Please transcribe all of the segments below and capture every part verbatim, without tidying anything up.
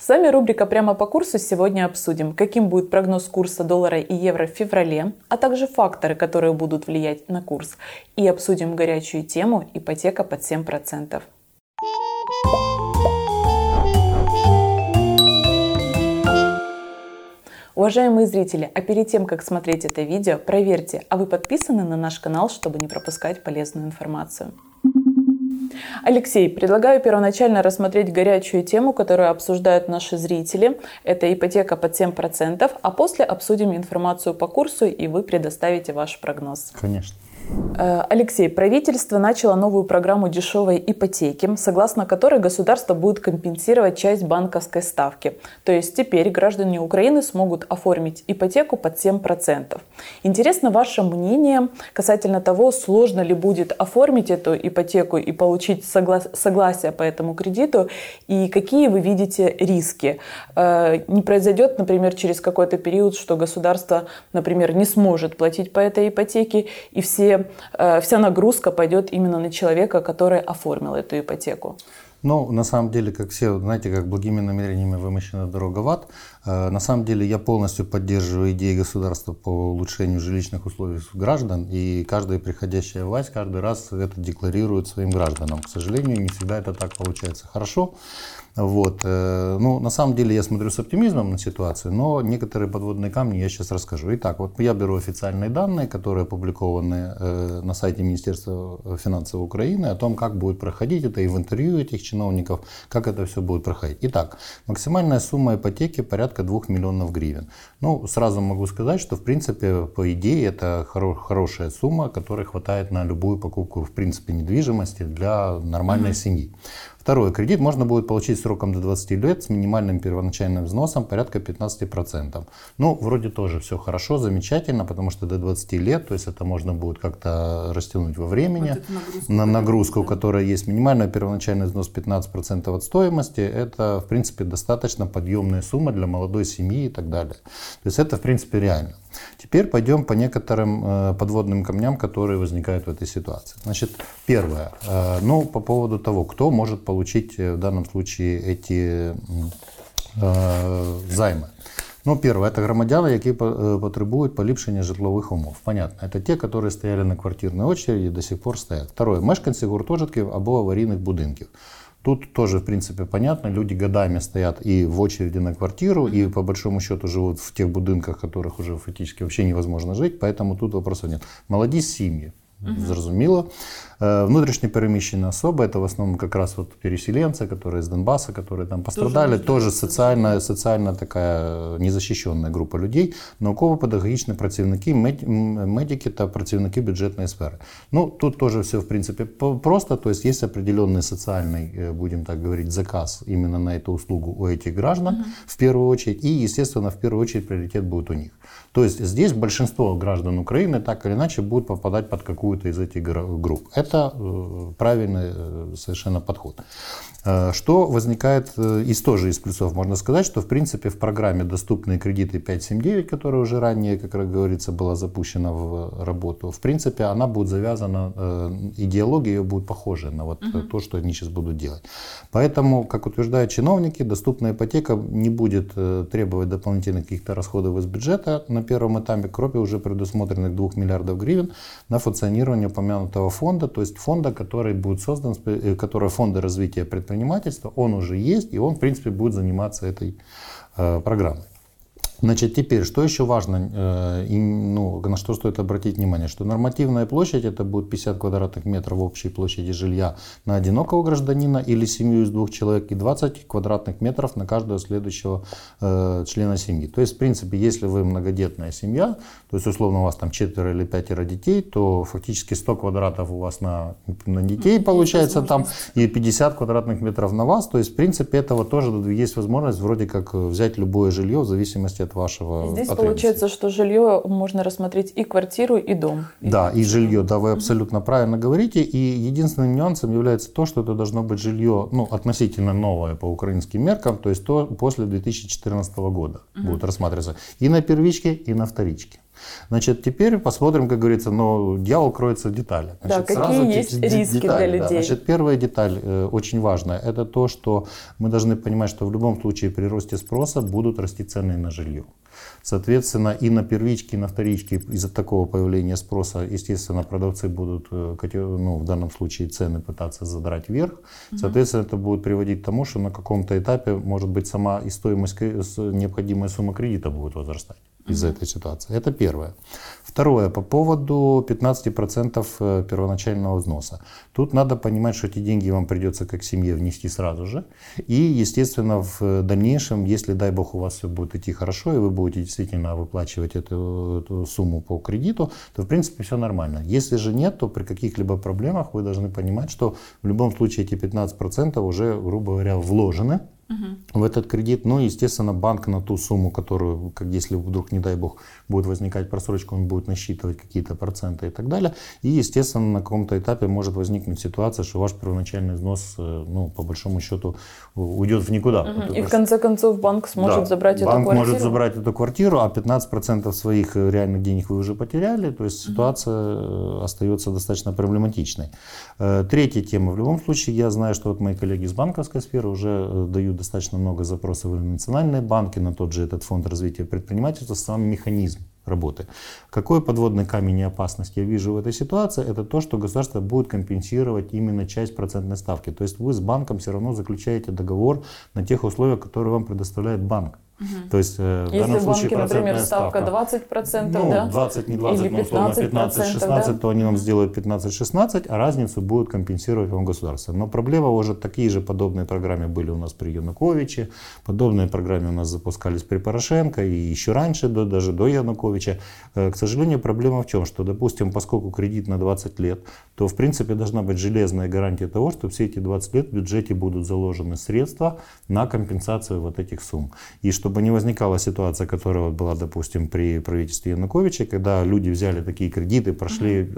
С вами рубрика «Прямо по курсу». Сегодня обсудим, каким будет прогноз курса доллара и евро в феврале, а также факторы, которые будут влиять на курс. И обсудим горячую тему «Ипотека под семь процентов». Уважаемые зрители, а перед тем, как смотреть это видео, проверьте, а вы подписаны на наш канал, чтобы не пропускать полезную информацию. Алексей, предлагаю первоначально рассмотреть горячую тему, которую обсуждают наши зрители. Это ипотека под семь процентов, а после обсудим информацию по курсу, и вы предоставите ваш прогноз. Конечно. Алексей, правительство начало новую программу дешевой ипотеки, согласно которой государство будет компенсировать часть банковской ставки. То есть теперь граждане Украины смогут оформить ипотеку под семь процентов. Интересно ваше мнение касательно того, сложно ли будет оформить эту ипотеку и получить согла- согласие по этому кредиту, и какие вы видите риски. Не произойдет, например, через какой-то период, что государство, например, не сможет платить по этой ипотеке, и все вся нагрузка пойдет именно на человека, который оформил эту ипотеку. Ну, на самом деле, как все, знаете, как благими намерениями вымощена дорога в ад. На самом деле, я полностью поддерживаю идеи государства по улучшению жилищных условий граждан, и каждая приходящая власть каждый раз это декларирует своим гражданам. К сожалению, не всегда это так получается хорошо. Вот. Ну, на самом деле, я смотрю с оптимизмом на ситуацию, но некоторые подводные камни я сейчас расскажу. Итак, вот я беру официальные данные, которые опубликованы на сайте Министерства финансов Украины, о том, как будет проходить это, и в интервью этих чиновников, как это все будет проходить. Итак, максимальная сумма ипотеки порядка двух миллионов гривен. Ну, сразу могу сказать, что, в принципе, по идее, это хоро- хорошая сумма, которой хватает на любую покупку, в принципе, недвижимости для нормальной mm-hmm. семьи. Второе. Кредит можно будет получить сроком до двадцати лет с минимальным первоначальным взносом порядка пятнадцати процентов. Ну, вроде тоже все хорошо, замечательно, потому что до двадцати лет, то есть это можно будет как-то растянуть во времени. Вот нагрузку, на нагрузку, да? Которая есть. Минимальный первоначальный взнос пятнадцать процентов от стоимости. Это, в принципе, достаточно подъемная сумма для молодой семьи и так далее. То есть это, в принципе, реально. Теперь пойдем по некоторым э, подводным камням, которые возникают в этой ситуации. Значит, первое. Э, ну, по поводу того, кто может получить в данном случае эти э, займы. Ну, первое, это громадяни, які потребують поліпшення житлових умов. Понятно, це ті, які стояли на квартирній черзі і до сих пор стоять. Второе, мешканці гуртожитків або аварійних будинків. Тут тоже, в принципе, понятно, люди годами стоят и в очереди на квартиру, и по большому счету живут в тех будинках, в которых уже фактически вообще невозможно жить, поэтому тут вопросов нет. Молоді сім'ї. Uh-huh. Зразумело. Внутренне перемещенные особы, это в основном как раз вот переселенцы, которые из Донбасса, которые там пострадали, тоже, тоже социально, социально такая незащищенная группа людей, науково-педагогічні працівники, медики та працівники бюджетної сфери. Ну, тут тоже все, в принципе, просто, то есть есть определенный социальный, будем так говорить, заказ именно на эту услугу у этих граждан, uh-huh. в первую очередь, и, естественно, в первую очередь приоритет будет у них. То есть здесь большинство граждан Украины так или иначе будут попадать под какую-то из этих групп. Это правильный совершенно подход. Что возникает из тоже из плюсов, можно сказать, что в принципе в программе доступные кредиты пять семь девять, которая уже ранее, как говорится, была запущена в работу, в принципе она будет завязана, идеология ее будет похожа на вот uh-huh. то, что они сейчас будут делать. Поэтому, как утверждают чиновники, доступная ипотека не будет требовать дополнительных каких-то расходов из бюджета на первом этапе, кроме уже предусмотренных двух миллиардов гривен на функционирование упомянутого фонда, то есть фонда, который будет создан, который фонда развития предпринимательства, он уже есть, и он, в принципе, будет заниматься этой э, программой. Значит, теперь, что еще важно, э, и, ну, на что стоит обратить внимание, что нормативная площадь, это будет пятьдесят квадратных метров общей площади жилья на одинокого гражданина или семью из двух человек, и двадцать квадратных метров на каждого следующего э, члена семьи. То есть, в принципе, если вы многодетная семья, то есть, условно, у вас там четверо или пятеро детей, то фактически сто квадратов у вас на, на детей получается там, и пятьдесят квадратных метров на вас. То есть, в принципе, этого тоже есть возможность вроде как взять любое жилье в зависимости от вашего. Здесь получается, что жилье можно рассмотреть и квартиру, и дом. Да, и жилье, да, вы абсолютно mm-hmm. правильно говорите. И единственным нюансом является то, что это должно быть жилье, ну, относительно новое по украинским меркам, то есть то после две тысячи четырнадцатого года mm-hmm. будет рассматриваться и на первичке, и на вторичке. Значит, теперь посмотрим, как говорится, но дьявол кроется в деталях. Да, какие есть риски для людей? Значит, первая деталь очень важная. Это то, что мы должны понимать, что в любом случае при росте спроса будут расти цены на жилье. Соответственно, и на первичке, и на вторичке из-за такого появления спроса, естественно, продавцы будут, ну, в данном случае, цены пытаться задрать вверх. Соответственно, это будет приводить к тому, что на каком-то этапе, может быть, сама и стоимость, необходимая сумма кредита будет возрастать из-за этой ситуации. Это первое. Второе, по поводу пятнадцати процентов первоначального взноса. Тут надо понимать, что эти деньги вам придется как семье внести сразу же. И, естественно, в дальнейшем, если, дай бог, у вас все будет идти хорошо, и вы будете действительно выплачивать эту, эту сумму по кредиту, то, в принципе, все нормально. Если же нет, то при каких-либо проблемах вы должны понимать, что в любом случае эти пятнадцать процентов уже, грубо говоря, вложены в этот кредит. Ну, естественно, банк на ту сумму, которую, как если вдруг, не дай бог, будет возникать просрочка, он будет насчитывать какие-то проценты и так далее. И, естественно, на каком-то этапе может возникнуть ситуация, что ваш первоначальный взнос, ну, по большому счету, уйдет в никуда. Угу. И, просто... в конце концов, банк сможет да, забрать банк эту квартиру. Банк может забрать эту квартиру, а пятнадцать процентов своих реальных денег вы уже потеряли. То есть, угу, ситуация остается достаточно проблематичной. Третья тема. В любом случае, я знаю, что вот мои коллеги из банковской сферы уже дают достаточно много запросов в национальные банки, на тот же этот фонд развития предпринимательства, сам механизм работы. Какой подводный камень и опасность я вижу в этой ситуации, это то, что государство будет компенсировать именно часть процентной ставки. То есть вы с банком все равно заключаете договор на тех условиях, которые вам предоставляет банк. Угу. То есть, в Если данном в банке, случае, например, ставка двадцать процентов, ну, да? двадцать, не двадцать, или пятнадцать процентов, но условно пятнадцать шестнадцать, да? То они нам сделают пятнадцать шестнадцать, а разницу будут компенсировать вам государство. Но проблема уже, такие же подобные программы были у нас при Януковиче, подобные программы у нас запускались при Порошенко и еще раньше, до, даже до Януковича. К сожалению, проблема в чем, что, допустим, поскольку кредит на двадцать лет, то, в принципе, должна быть железная гарантия того, что все эти двадцать лет в бюджете будут заложены средства на компенсацию вот этих сумм. И что чтобы не возникала ситуация, которая была, допустим, при правительстве Януковича, когда люди взяли такие кредиты, прошли,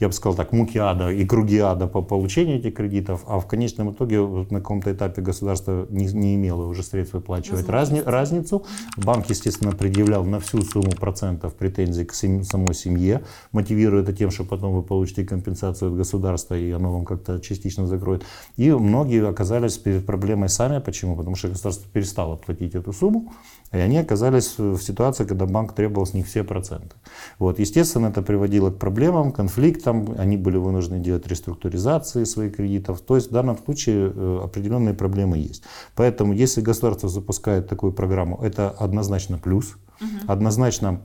я бы сказал так, муки ада и круги ада по получению этих кредитов, а в конечном итоге на каком-то этапе государство не, не имело уже средств выплачивать разни, разницу. Банк, естественно, предъявлял на всю сумму процентов претензий к сем, самой семье, мотивируя это тем, что потом вы получите компенсацию от государства, и оно вам как-то частично закроет. И многие оказались перед проблемой сами. Почему? Потому что государство перестало платить эту сумму, и они оказались в ситуации, когда банк требовал с них все проценты. Вот. Естественно, это приводило к проблемам, конфликтам, они были вынуждены делать реструктуризации своих кредитов, то есть в данном случае определенные проблемы есть. Поэтому, если государство запускает такую программу, это однозначно плюс, угу. однозначно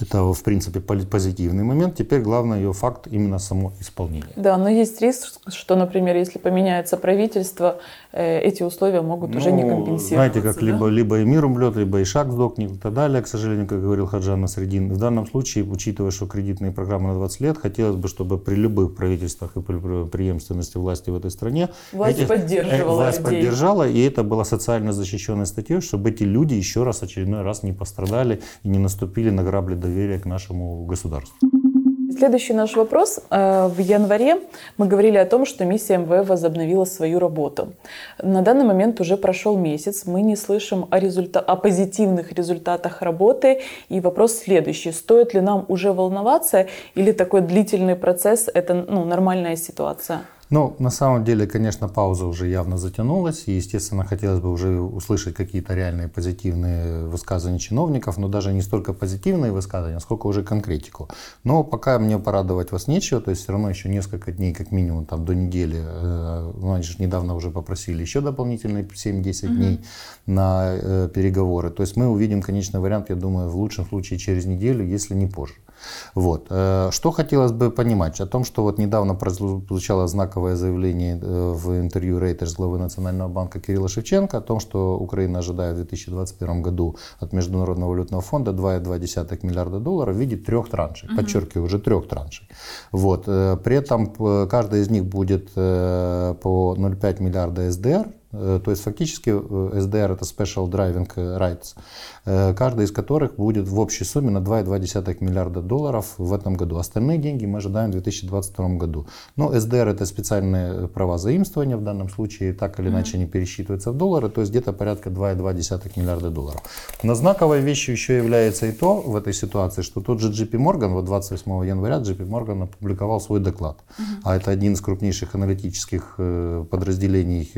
это, в принципе, позитивный момент. Теперь главное ее факт именно само исполнение. Да, но есть риск, что, например, если поменяется правительство, эти условия могут ну, уже не компенсироваться. Знаете, как да? либо, либо и мир умрет, либо и шаг сдохнет и так далее. К сожалению, как говорил Хаджан Насреддин, в данном случае, учитывая, что кредитные программы на двадцать лет, хотелось бы, чтобы при любых правительствах и при преемственности власти в этой стране власть, этих, поддерживала, власть людей. поддержала, и это было социально защищенной статьей, чтобы эти люди еще раз, очередной раз не пострадали и не наступили на грабли доверия к нашему государству. Следующий наш вопрос. В январе мы говорили о том, что миссия эм вэ эф возобновила свою работу. На данный момент уже прошел месяц, мы не слышим о, результа... о позитивных результатах работы. И вопрос следующий. Стоит ли нам уже волноваться или такой длительный процесс – это ну, нормальная ситуация? Ну, на самом деле, конечно, пауза уже явно затянулась, и, естественно, хотелось бы уже услышать какие-то реальные позитивные высказывания чиновников, но даже не столько позитивные высказывания, сколько уже конкретику. Но пока мне порадовать вас нечего, то есть все равно еще несколько дней, как минимум, там, до недели, ну, они же недавно уже попросили еще дополнительные семь-десять угу. дней на э, переговоры. То есть мы увидим конечный вариант, я думаю, в лучшем случае через неделю, если не позже. Вот. Что хотелось бы понимать? О том, что вот недавно прозвучало знаковое заявление в интервью Reuters главы Национального банка Кирилла Шевченко о том, что Украина ожидает в две тысячи двадцать первом году от Международного валютного фонда два целых два десятых миллиарда долларов в виде трех траншей. Угу. Подчеркиваю, уже трех траншей. Вот. При этом каждая из них будет по ноль целых пять десятых миллиарда эс дэ эр. То есть фактически эс дэ эр — это Special Driving Rights, каждый из которых будет в общей сумме на два целых два десятых миллиарда долларов в этом году. Остальные деньги мы ожидаем в две тысячи двадцать втором году. Но эс дэ эр — это специальные права заимствования, в данном случае так или иначе они пересчитываются в доллары, то есть где-то порядка два целых два десятых миллиарда долларов. Но знаковой вещью еще является и то в этой ситуации, что тот же джей пи Morgan, вот двадцать восьмого января джей пи Morgan опубликовал свой доклад. А это один из крупнейших аналитических подразделений,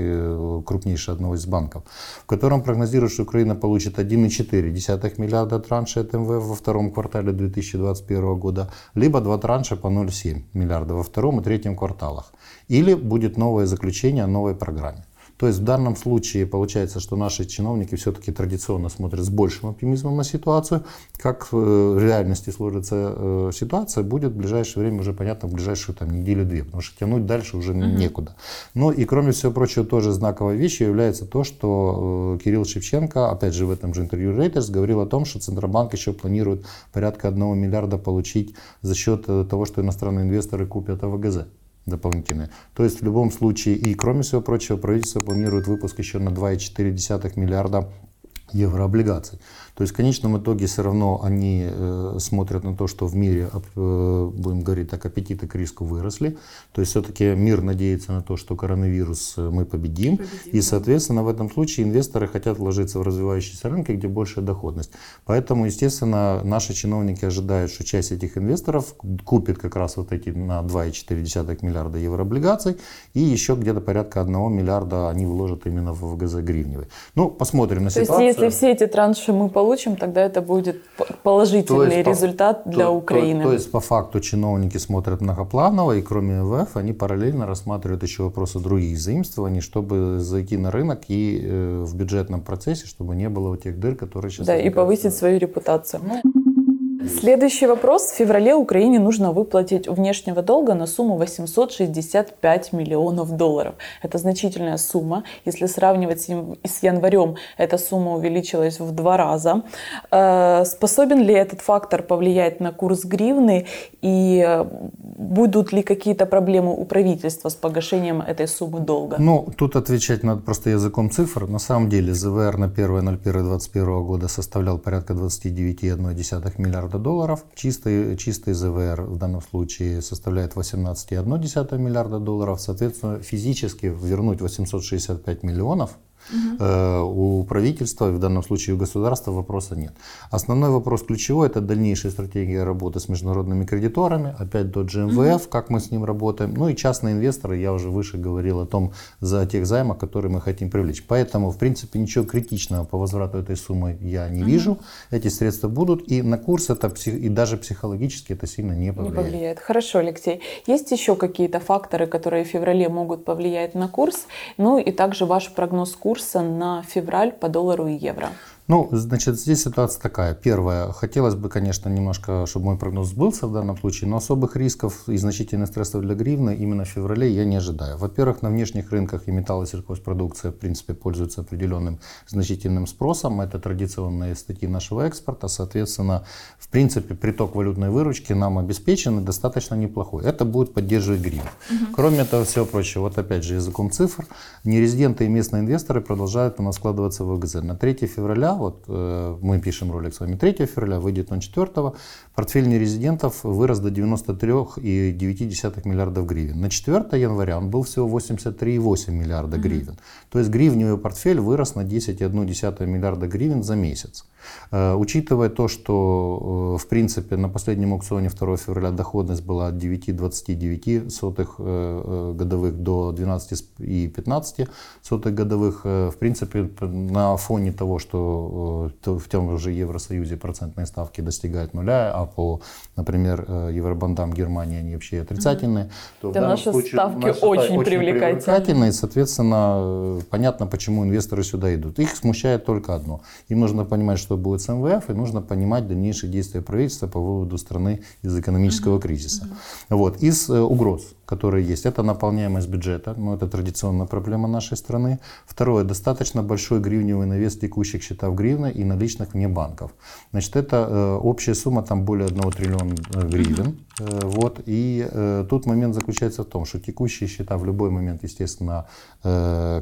крупнейшего одного из банков, в котором прогнозируют, что Украина получит один целых четыре десятых миллиарда траншей от эм вэ эф во втором квартале две тысячи двадцать первого года, либо два транша по ноль целых семь десятых миллиарда во втором и третьем кварталах. Или будет новое заключение о новой программе. То есть в данном случае получается, что наши чиновники все-таки традиционно смотрят с большим оптимизмом на ситуацию. Как в реальности сложится ситуация, будет в ближайшее время уже понятно, в ближайшую там неделю-две, потому что тянуть дальше уже mm-hmm. некуда. Ну и кроме всего прочего, тоже знаковой вещью является то, что Кирилл Шевченко, опять же в этом же интервью Reuters, говорил о том, что Центробанк еще планирует порядка одного миллиарда получить за счет того, что иностранные инвесторы купят а вэ гэ зэ. Дополнительные. То есть в любом случае, и кроме всего прочего, правительство планирует выпуск еще на два целых четыре десятых миллиарда еврооблигаций. То есть в конечном итоге все равно они э, смотрят на то, что в мире, э, будем говорить так, аппетиты к риску выросли. То есть все-таки мир надеется на то, что коронавирус мы победим. победим и, соответственно, да. в этом случае инвесторы хотят вложиться в развивающиеся рынки, где большая доходность. Поэтому, естественно, наши чиновники ожидают, что часть этих инвесторов купит как раз вот эти на два целых четыре десятых миллиарда еврооблигаций. И еще где-то порядка одного миллиарда они вложат именно в ВГЗ гривневый. Ну, посмотрим на ситуацию. То есть если все эти транши мы получим, Получим, тогда это будет положительный есть, результат по, для то, Украины. То, то есть по факту чиновники смотрят многопланово, и кроме МВФ они параллельно рассматривают еще вопросы других заимствований, чтобы зайти на рынок и э, в бюджетном процессе, чтобы не было вот тех дыр, которые сейчас... Да, и повысить свою репутацию. Следующий вопрос. В феврале Украине нужно выплатить внешнего долга на сумму восемьсот шестьдесят пять миллионов долларов. Это значительная сумма. Если сравнивать с январем, эта сумма увеличилась в два раза. Способен ли этот фактор повлиять на курс гривны? И будут ли какие-то проблемы у правительства с погашением этой суммы долга? Ну, тут отвечать надо просто языком цифр. На самом деле, зэ вэ эр на первое ноль первое двадцать первого года составлял порядка двадцать девять целых одна десятая миллиарда долларов. Чистый, чистый зэ вэ эр в данном случае составляет восемнадцать целых одна десятая миллиарда долларов. Соответственно, физически вернуть восемьсот шестьдесят пять миллионов Угу. у правительства, в данном случае у государства, вопроса нет. Основной вопрос ключевой — это дальнейшая стратегия работы с международными кредиторами, опять тот же эм вэ эф, угу. как мы с ним работаем, ну и частные инвесторы, я уже выше говорил о том, за тех займов, которые мы хотим привлечь. Поэтому, в принципе, ничего критичного по возврату этой суммы я не угу. вижу. Эти средства будут, и на курс это псих... и даже психологически это сильно не повлияет. не повлияет. Хорошо, Алексей. Есть еще какие-то факторы, которые в феврале могут повлиять на курс? Ну и также ваш прогноз курса на февраль по доллару и евро. Ну, значит, здесь ситуация такая. Первое, хотелось бы, конечно, немножко, чтобы мой прогноз сбылся в данном случае, но особых рисков и значительных стрессов для гривны именно в феврале я не ожидаю. Во-первых, на внешних рынках и металл- и сельхозпродукция, в принципе, пользуются определенным значительным спросом. Это традиционные статьи нашего экспорта. Соответственно, в принципе, приток валютной выручки нам обеспечен и достаточно неплохой. Это будет поддерживать гривну. Угу. Кроме этого, всего прочего, вот опять же языком цифр, нерезиденты и местные инвесторы продолжают у нас складываться в ВГЗ. На третье февраля вот э, мы пишем ролик с вами третьего февраля, выйдет он четвёртого, портфель нерезидентов вырос до девяносто три целых девять десятых миллиардов гривен. На четвёртое января он был всего восемьдесят три целых восемь десятых миллиарда гривен. Mm-hmm. То есть гривневый портфель вырос на десять целых одна десятая миллиарда гривен за месяц. Э, учитывая то, что э, в принципе на последнем аукционе второго февраля доходность была от девять целых двадцать девять сотых э, годовых до двенадцать целых пятнадцать сотых годовых, э, в принципе на фоне того, что в том же Евросоюзе процентные ставки достигают нуля, а по, например, евробандам Германии они вообще отрицательные. То да, в наши случае, ставки наши очень, очень привлекательные. привлекательные. Соответственно, понятно, почему инвесторы сюда идут. Их смущает только одно. Им нужно понимать, что будет с эм вэ эф, и нужно понимать дальнейшие действия правительства по выводу страны из экономического mm-hmm. кризиса. Mm-hmm. Вот. Из э, угроз. которые есть. Это наполняемость бюджета, но это традиционная проблема нашей страны. Второе, достаточно большой гривневый навес текущих счетов гривны и наличных вне банков. Значит, это э, общая сумма там более одного триллиона гривен. Э, вот. И э, тут момент заключается в том, что текущие счета в любой момент, естественно, э,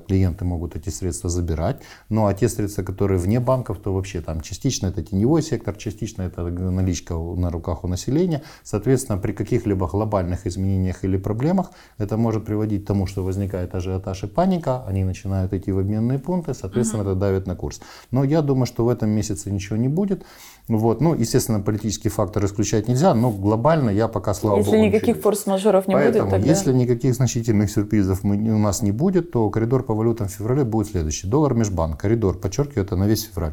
клиенты могут эти средства забирать. Ну а те средства, которые вне банков, то вообще там частично это теневой сектор, частично это наличка на руках у населения. Соответственно, при каких-либо глобальных изменениях или проблемах, это может приводить к тому, что возникает ажиотаж и паника, они начинают идти в обменные пункты, соответственно, угу. это давит на курс. Но я думаю, что в этом месяце ничего не будет. Вот. Ну, естественно, политический фактор исключать нельзя, но глобально я пока, слава если богу, никаких форс-мажоров не Поэтому, будет, тогда... если никаких значительных сюрпризов мы, у нас не будет, то коридор по валютам в феврале будет следующий. Доллар межбанк, коридор, подчеркиваю, это на весь февраль.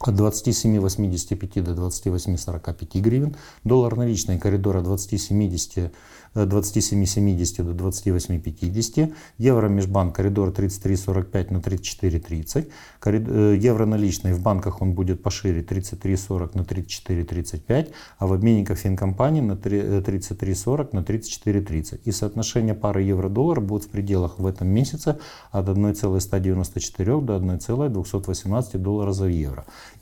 От двадцать семь восемьдесят пять до двадцать восемь сорок пять гривен. Доллар наличный коридора двадцать семь семьдесят до двадцать восемь пятьдесят. Евро межбанк коридор тридцать три сорок пять на тридцать четыре тридцать. Евро наличный в банках он будет пошире тридцать три сорок на тридцать четыре тридцать пять, а в обменниках финкомпании на тридцать три сорок на тридцать четыре тридцать. И соотношение пары евро-доллар будет в пределах в этом месяце от одна целая сто девяносто четыре до одна целая двести восемнадцать доллара за евро.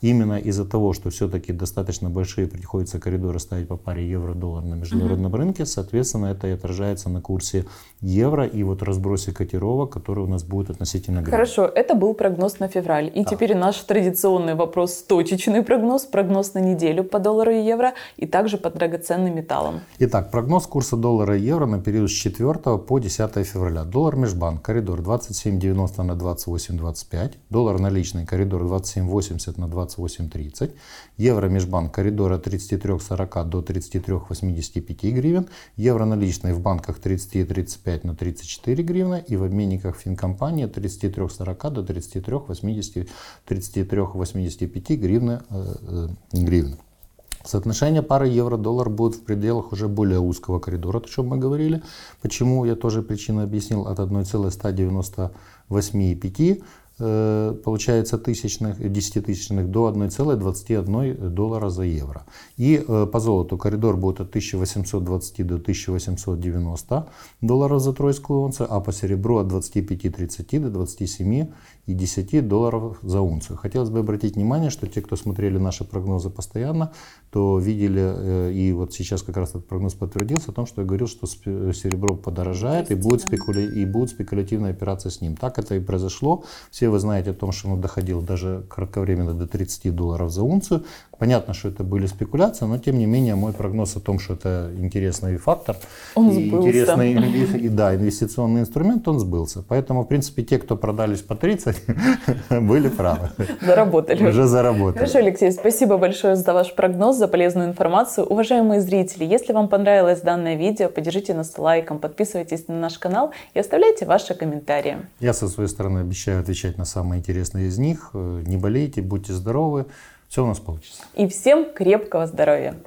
Именно из-за того, что все-таки достаточно большие приходится коридоры ставить по паре евро-доллар на международном mm-hmm. рынке, соответственно, это и отражается на курсе евро и вот разбросе котировок, которые у нас будут относительно гривны. Хорошо, это был прогноз на февраль. И да. теперь наш традиционный вопрос, точечный прогноз, прогноз на неделю по доллару и евро и также по драгоценным металлам. Итак, прогноз курса доллара и евро на период с четвёртого по десятое февраля. Доллар межбанк, коридор двадцать семь девяносто на двадцать восемь двадцать пять, доллар наличный, коридор двадцать семь восемьдесят на двадцать восемь тридцать. Евро межбанк коридора тридцать три сорок до тридцать три восемьдесят пять гривен. Евро наличный в банках тридцать три тридцать пять на тридцать четыре гривны. И в обменниках финкомпании тридцать три сорок до тридцать три восемьдесят пять гривны. Э, гривны. Соотношение пары евро-доллар будет в пределах уже более узкого коридора, о чем мы говорили. Почему, я тоже причину объяснил, от одна целая сто девяносто восемь пять получается тысячных, десятитысячных до одна целая двадцать одна доллара за евро. И э, по золоту коридор будет от тысяча восемьсот двадцать до тысяча восемьсот девяносто долларов за тройскую унцию, а по серебру от двадцать пять тридцать до двадцать семь десять долларов за унцию. Хотелось бы обратить внимание, что те, кто смотрели наши прогнозы постоянно, то видели, э, и вот сейчас как раз этот прогноз подтвердился, о том, что я говорил, что серебро подорожает и будет, спекуля... и будет спекулятивная операция с ним. Так это и произошло. Все вы знаете о том, что оно доходило даже кратковременно до тридцати долларов за унцию. Понятно, что это были спекуляции, но тем не менее мой прогноз о том, что это интересный фактор, он и интересный и, да, инвестиционный инструмент, он сбылся. Поэтому, в принципе, те, кто продались по тридцать, были правы. Заработали. Уже заработали. Хорошо, Алексей, спасибо большое за ваш прогноз, за полезную информацию. Уважаемые зрители, если вам понравилось данное видео, поддержите нас лайком, подписывайтесь на наш канал и оставляйте ваши комментарии. Я со своей стороны обещаю отвечать на самые интересные из них. Не болейте, будьте здоровы. Все у нас получится. И всем крепкого здоровья.